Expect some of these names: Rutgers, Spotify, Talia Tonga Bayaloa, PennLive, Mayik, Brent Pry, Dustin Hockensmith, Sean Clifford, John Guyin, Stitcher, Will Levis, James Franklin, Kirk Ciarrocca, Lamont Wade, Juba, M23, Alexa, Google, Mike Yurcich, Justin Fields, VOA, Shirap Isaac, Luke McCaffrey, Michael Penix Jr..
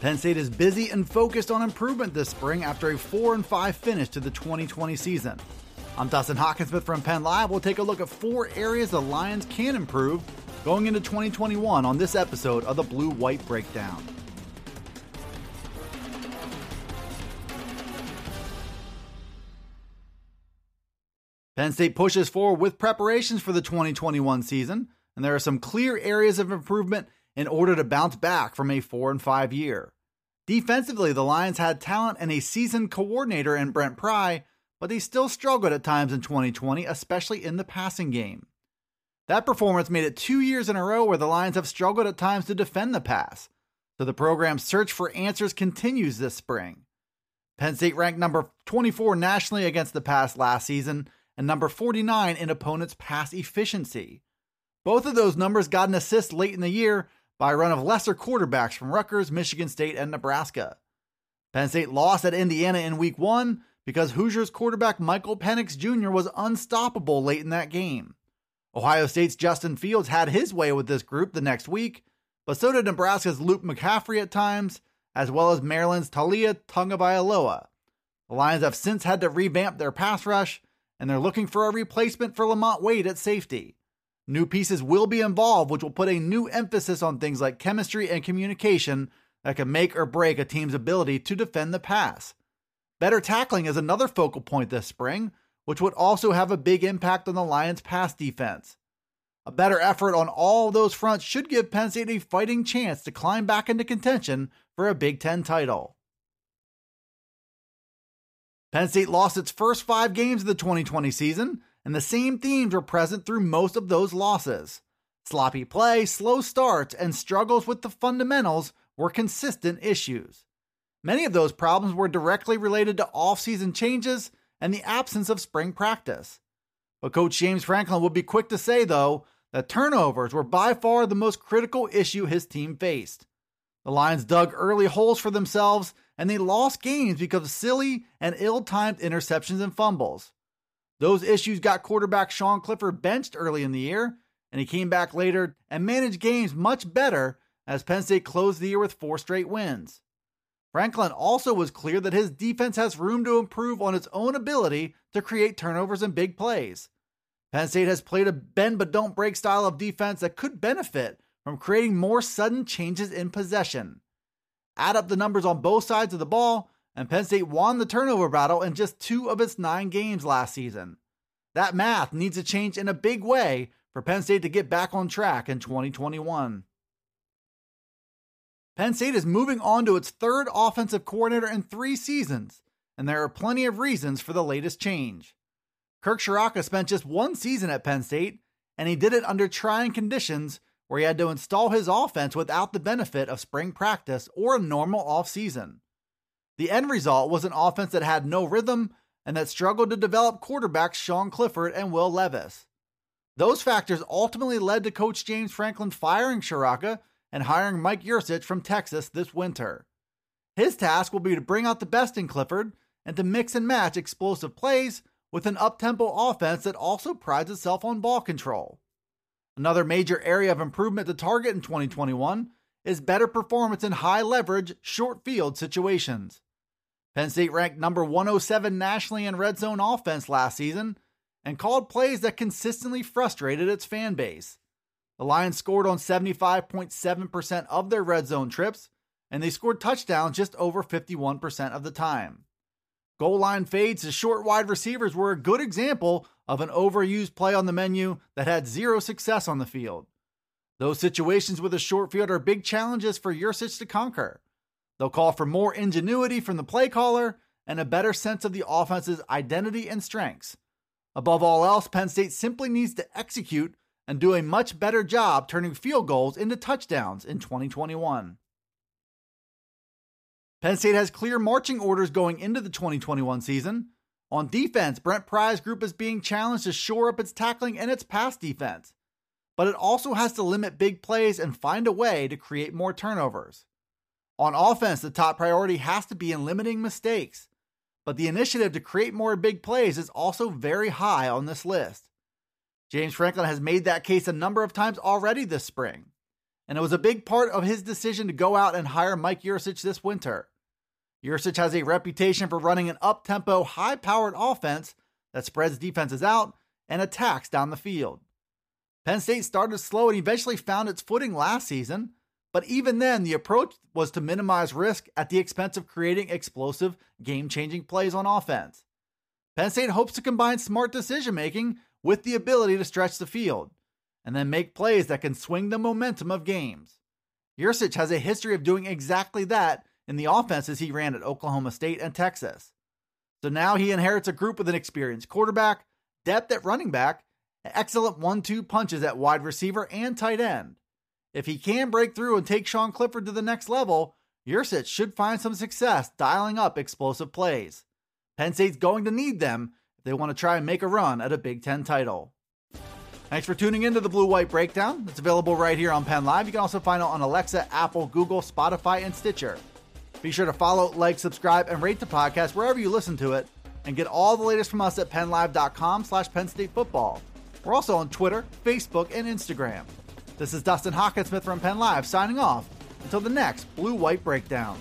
Penn State is busy and focused on improvement this spring after a 4-5 finish to the 2020 season. I'm Dustin Hockensmith from PennLive. We'll take a look at four areas the Lions can improve going into 2021 on this episode of the Blue White Breakdown. Penn State pushes forward with preparations for the 2021 season, and there are some clear areas of improvement in order to bounce back from a 4-5 year. Defensively, the Lions had talent and a seasoned coordinator in Brent Pry, but they still struggled at times in 2020, especially in the passing game. That performance made it 2 years in a row where the Lions have struggled at times to defend the pass, so the program's search for answers continues this spring. Penn State ranked number 24 nationally against the pass last season, and number 49 in opponents' pass efficiency. Both of those numbers got an assist late in the year by a run of lesser quarterbacks from Rutgers, Michigan State, and Nebraska. Penn State lost at Indiana in Week 1 because Hoosiers quarterback Michael Penix Jr. was unstoppable late in that game. Ohio State's Justin Fields had his way with this group the next week, but so did Nebraska's Luke McCaffrey at times, as well as Maryland's Talia Tonga Bayaloa. The Lions have since had to revamp their pass rush, and they're looking for a replacement for Lamont Wade at safety. New pieces will be involved, which will put a new emphasis on things like chemistry and communication that can make or break a team's ability to defend the pass. Better tackling is another focal point this spring, which would also have a big impact on the Lions' pass defense. A better effort on all those fronts should give Penn State a fighting chance to climb back into contention for a Big Ten title. Penn State lost its first 5 games of the 2020 season, and the same themes were present through most of those losses. Sloppy play, slow starts, and struggles with the fundamentals were consistent issues. Many of those problems were directly related to off-season changes and the absence of spring practice. But Coach James Franklin would be quick to say, though, that turnovers were by far the most critical issue his team faced. The Lions dug early holes for themselves, and they lost games because of silly and ill-timed interceptions and fumbles. Those issues got quarterback Sean Clifford benched early in the year, and he came back later and managed games much better as Penn State closed the year with 4 straight wins. Franklin also was clear that his defense has room to improve on its own ability to create turnovers and big plays. Penn State has played a bend-but-don't-break style of defense that could benefit from creating more sudden changes in possession. Add up the numbers on both sides of the ball, and Penn State won the turnover battle in just 2 of its 9 games last season. That math needs to change in a big way for Penn State to get back on track in 2021. Penn State is moving on to its 3rd offensive coordinator in 3 seasons, and there are plenty of reasons for the latest change. Kirk Ciarrocca spent just 1 season at Penn State, and he did it under trying conditions where he had to install his offense without the benefit of spring practice or a normal offseason. The end result was an offense that had no rhythm and that struggled to develop quarterbacks Sean Clifford and Will Levis. Those factors ultimately led to Coach James Franklin firing Ciarrocca and hiring Mike Yurcich from Texas this winter. His task will be to bring out the best in Clifford and to mix and match explosive plays with an up-tempo offense that also prides itself on ball control. Another major area of improvement to target in 2021 is better performance in high-leverage, short-field situations. Penn State ranked number 107 nationally in red zone offense last season and called plays that consistently frustrated its fan base. The Lions scored on 75.7% of their red zone trips, and they scored touchdowns just over 51% of the time. Goal line fades to short wide receivers were a good example of an overused play on the menu that had 0 success on the field. Those situations with a short field are big challenges for Yurcich to conquer. They'll call for more ingenuity from the play caller and a better sense of the offense's identity and strengths. Above all else, Penn State simply needs to execute and do a much better job turning field goals into touchdowns in 2021. Penn State has clear marching orders going into the 2021 season. On defense, Brent Pry's group is being challenged to shore up its tackling and its pass defense, but it also has to limit big plays and find a way to create more turnovers. On offense, the top priority has to be in limiting mistakes, but the initiative to create more big plays is also very high on this list. James Franklin has made that case a number of times already this spring, and it was a big part of his decision to go out and hire Mike Yurcich this winter. Yurcich has a reputation for running an up-tempo, high-powered offense that spreads defenses out and attacks down the field. Penn State started slow and eventually found its footing last season, but even then, the approach was to minimize risk at the expense of creating explosive, game-changing plays on offense. Penn State hopes to combine smart decision-making with the ability to stretch the field, and then make plays that can swing the momentum of games. Yurcich has a history of doing exactly that in the offenses he ran at Oklahoma State and Texas. So now he inherits a group with an experienced quarterback, depth at running back, excellent 1-2 punches at wide receiver and tight end. If he can break through and take Sean Clifford to the next level, Yurcich should find some success dialing up explosive plays. Penn State's going to need them if they want to try and make a run at a Big Ten title. Thanks for tuning into the Blue White Breakdown. It's available right here on PennLive. You can also find it on Alexa, Apple, Google, Spotify, and Stitcher. Be sure to follow, like, subscribe, and rate the podcast wherever you listen to it, and get all the latest from us at PennLive.com/PennStateFootball. We're also on Twitter, Facebook, and Instagram. This is Dustin Hockensmith from PennLive signing off until the next Blue White Breakdown.